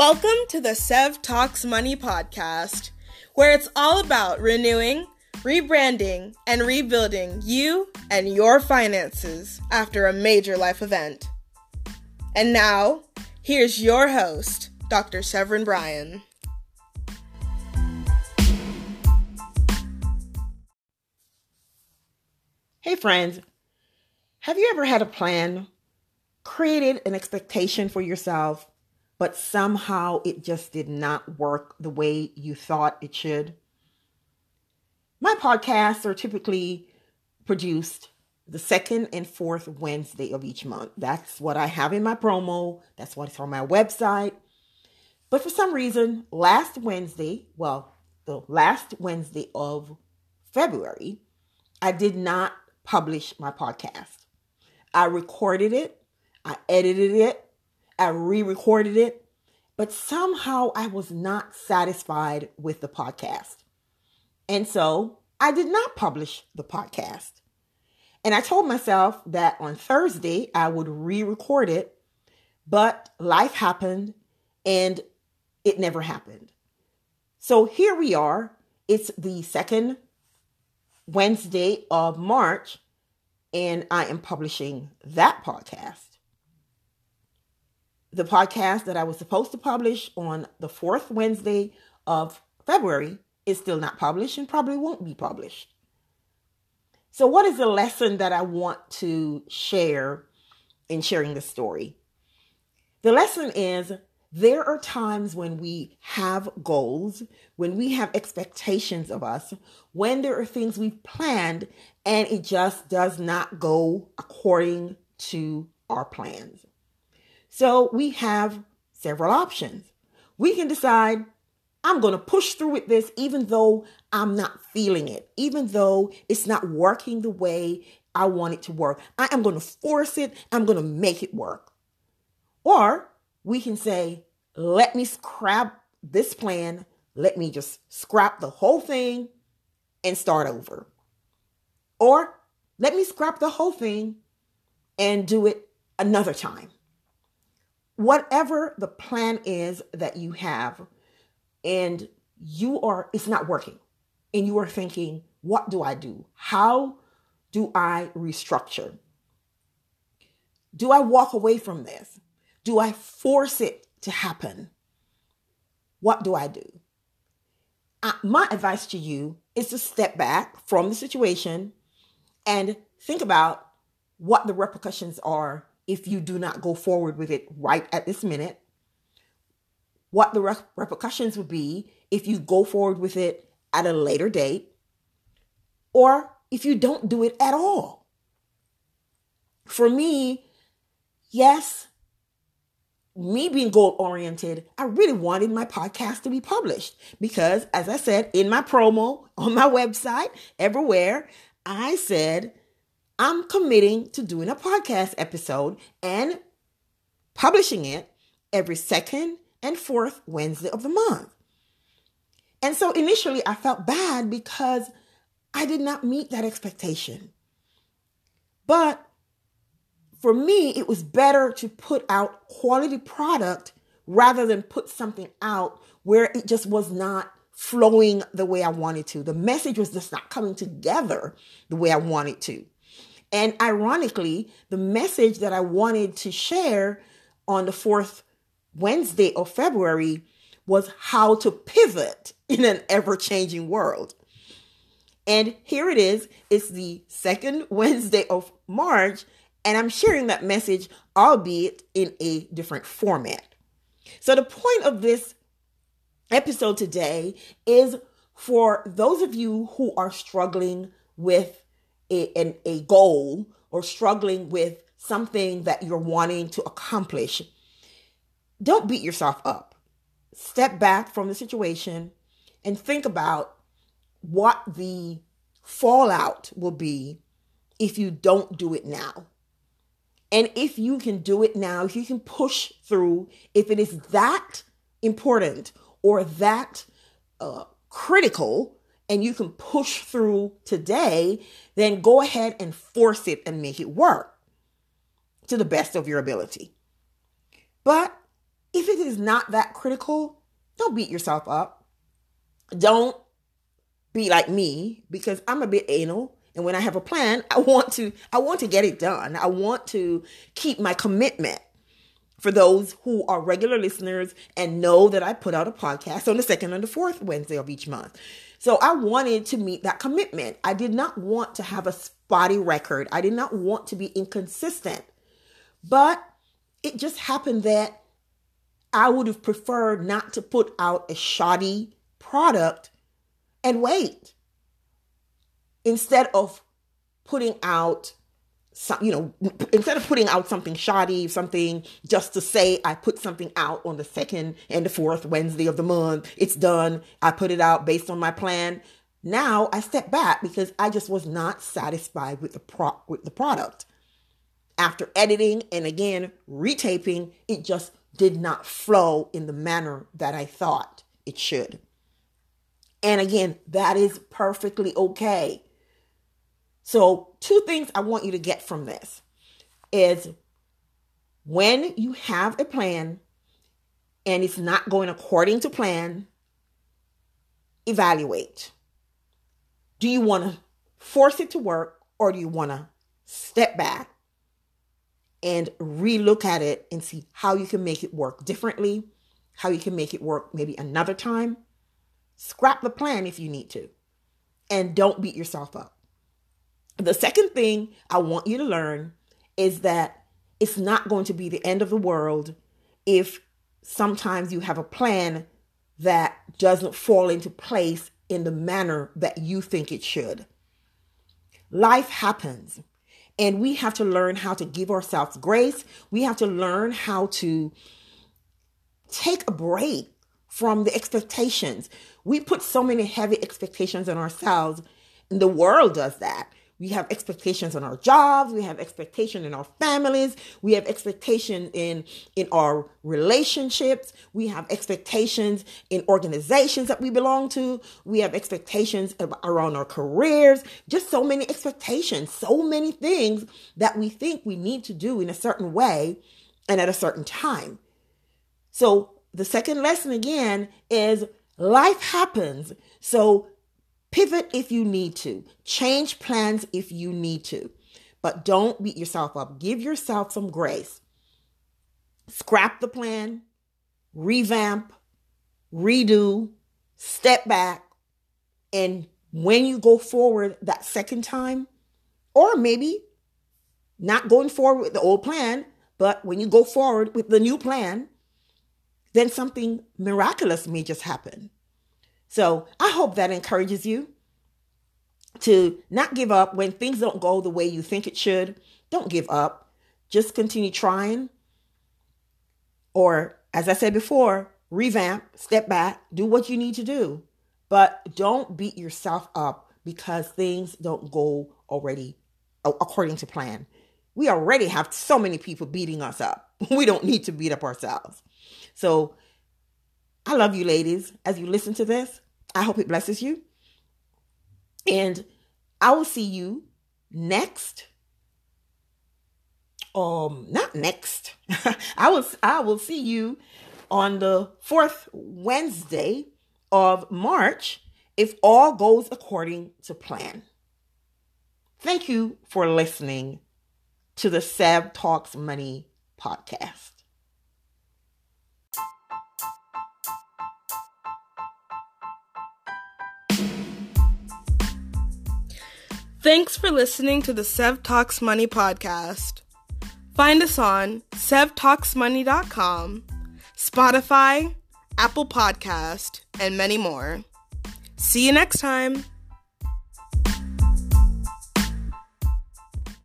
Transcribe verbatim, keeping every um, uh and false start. Welcome to the Sev Talks Money podcast, where it's all about renewing, rebranding, and rebuilding you and your finances after a major life event. And now, here's your host, Doctor Severin Bryan. Hey friends, have you ever had a plan, created an expectation for yourself, but somehow it just did not work the way you thought it should? My podcasts are typically produced the second and fourth Wednesday of each month. That's what I have in my promo. That's what's on my website. But for some reason, last Wednesday, well, the last Wednesday of February, I did not publish my podcast. I recorded it. I edited it. I re-recorded it, but somehow I was not satisfied with the podcast. And so I did not publish the podcast. And I told myself that on Thursday I would re-record it, but life happened and it never happened. So here we are. It's the second Wednesday of March, and I am publishing that podcast. The podcast that I was supposed to publish on the fourth Wednesday of February is still not published and probably won't be published. So what is the lesson that I want to share in sharing this story? The lesson is there are times when we have goals, when we have expectations of us, when there are things we've planned and it just does not go according to our plans. So we have several options. We can decide, I'm going to push through with this even though I'm not feeling it, even though it's not working the way I want it to work. I am going to force it. I'm going to make it work. Or we can say, let me scrap this plan. Let me just scrap the whole thing and start over. Or let me scrap the whole thing and do it another time. Whatever the plan is that you have and you are, it's not working and you are thinking, what do I do? How do I restructure? Do I walk away from this? Do I force it to happen? What do I do? I, my advice to you is to step back from the situation and think about what the repercussions are if you do not go forward with it right at this minute, what the rep- repercussions would be if you go forward with it at a later date, or if you don't do it at all. For me, yes, me being goal-oriented, I really wanted my podcast to be published because, as I said, in my promo, on my website, everywhere, I said, I'm committing to doing a podcast episode and publishing it every second and fourth Wednesday of the month. And so initially I felt bad because I did not meet that expectation. But for me, it was better to put out quality product rather than put something out where it just was not flowing the way I wanted to. The message was just not coming together the way I wanted to. And ironically, the message that I wanted to share on the fourth Wednesday of February was how to pivot in an ever-changing world. And here it is. It's the second Wednesday of March, and I'm sharing that message, albeit in a different format. So the point of this episode today is for those of you who are struggling with A, a goal or struggling with something that you're wanting to accomplish, don't beat yourself up. Step back from the situation and think about what the fallout will be if you don't do it now. And if you can do it now, if you can push through, if it is that important or that uh, critical, and you can push through today, then go ahead and force it and make it work to the best of your ability. But if it is not that critical, don't beat yourself up. Don't be like me, because I'm a bit anal. And when I have a plan, I want to, I want to get it done. I want to keep my commitment. For those who are regular listeners and know that I put out a podcast on the second and the fourth Wednesday of each month. So I wanted to meet that commitment. I did not want to have a spotty record. I did not want to be inconsistent, but it just happened that I would have preferred not to put out a shoddy product and wait, instead of putting out some, you know, instead of putting out something shoddy, something just to say I put something out on the second and the fourth Wednesday of the month, it's done, I put it out based on my plan. Now I step back because I just was not satisfied with the pro- with the product. After editing and again retaping, it just did not flow in the manner that I thought it should. And again, that is perfectly okay. So two things I want you to get from this is when you have a plan and it's not going according to plan, evaluate. Do you want to force it to work, or do you want to step back and relook at it and see how you can make it work differently, how you can make it work maybe another time? Scrap the plan if you need to, and don't beat yourself up. The second thing I want you to learn is that it's not going to be the end of the world if sometimes you have a plan that doesn't fall into place in the manner that you think it should. Life happens, and we have to learn how to give ourselves grace. We have to learn how to take a break from the expectations. We put so many heavy expectations on ourselves, and the world does that. We have expectations on our jobs. We have expectation in our families. We have expectation in, in our relationships. We have expectations in organizations that we belong to. We have expectations around our careers. Just so many expectations, so many things that we think we need to do in a certain way and at a certain time. So the second lesson again is life happens. So pivot if you need to, change plans if you need to, but don't beat yourself up. Give yourself some grace. Scrap the plan, revamp, redo, step back. And when you go forward that second time, or maybe not going forward with the old plan, but when you go forward with the new plan, then something miraculous may just happen. So I hope that encourages you to not give up when things don't go the way you think it should. Don't give up. Just continue trying. Or, as I said before, revamp, step back, do what you need to do. But don't beat yourself up because things don't go already according to plan. We already have so many people beating us up. We don't need to beat up ourselves. So I love you, ladies. As you listen to this, I hope it blesses you. And I will see you next. Um, not next. I will, I will see you on the fourth Wednesday of March if all goes according to plan. Thank you for listening to the Sev Talks Money podcast. Thanks for listening to the Sev Talks Money podcast. Find us on sev talks money dot com, Spotify, Apple Podcast, and many more. See you next time.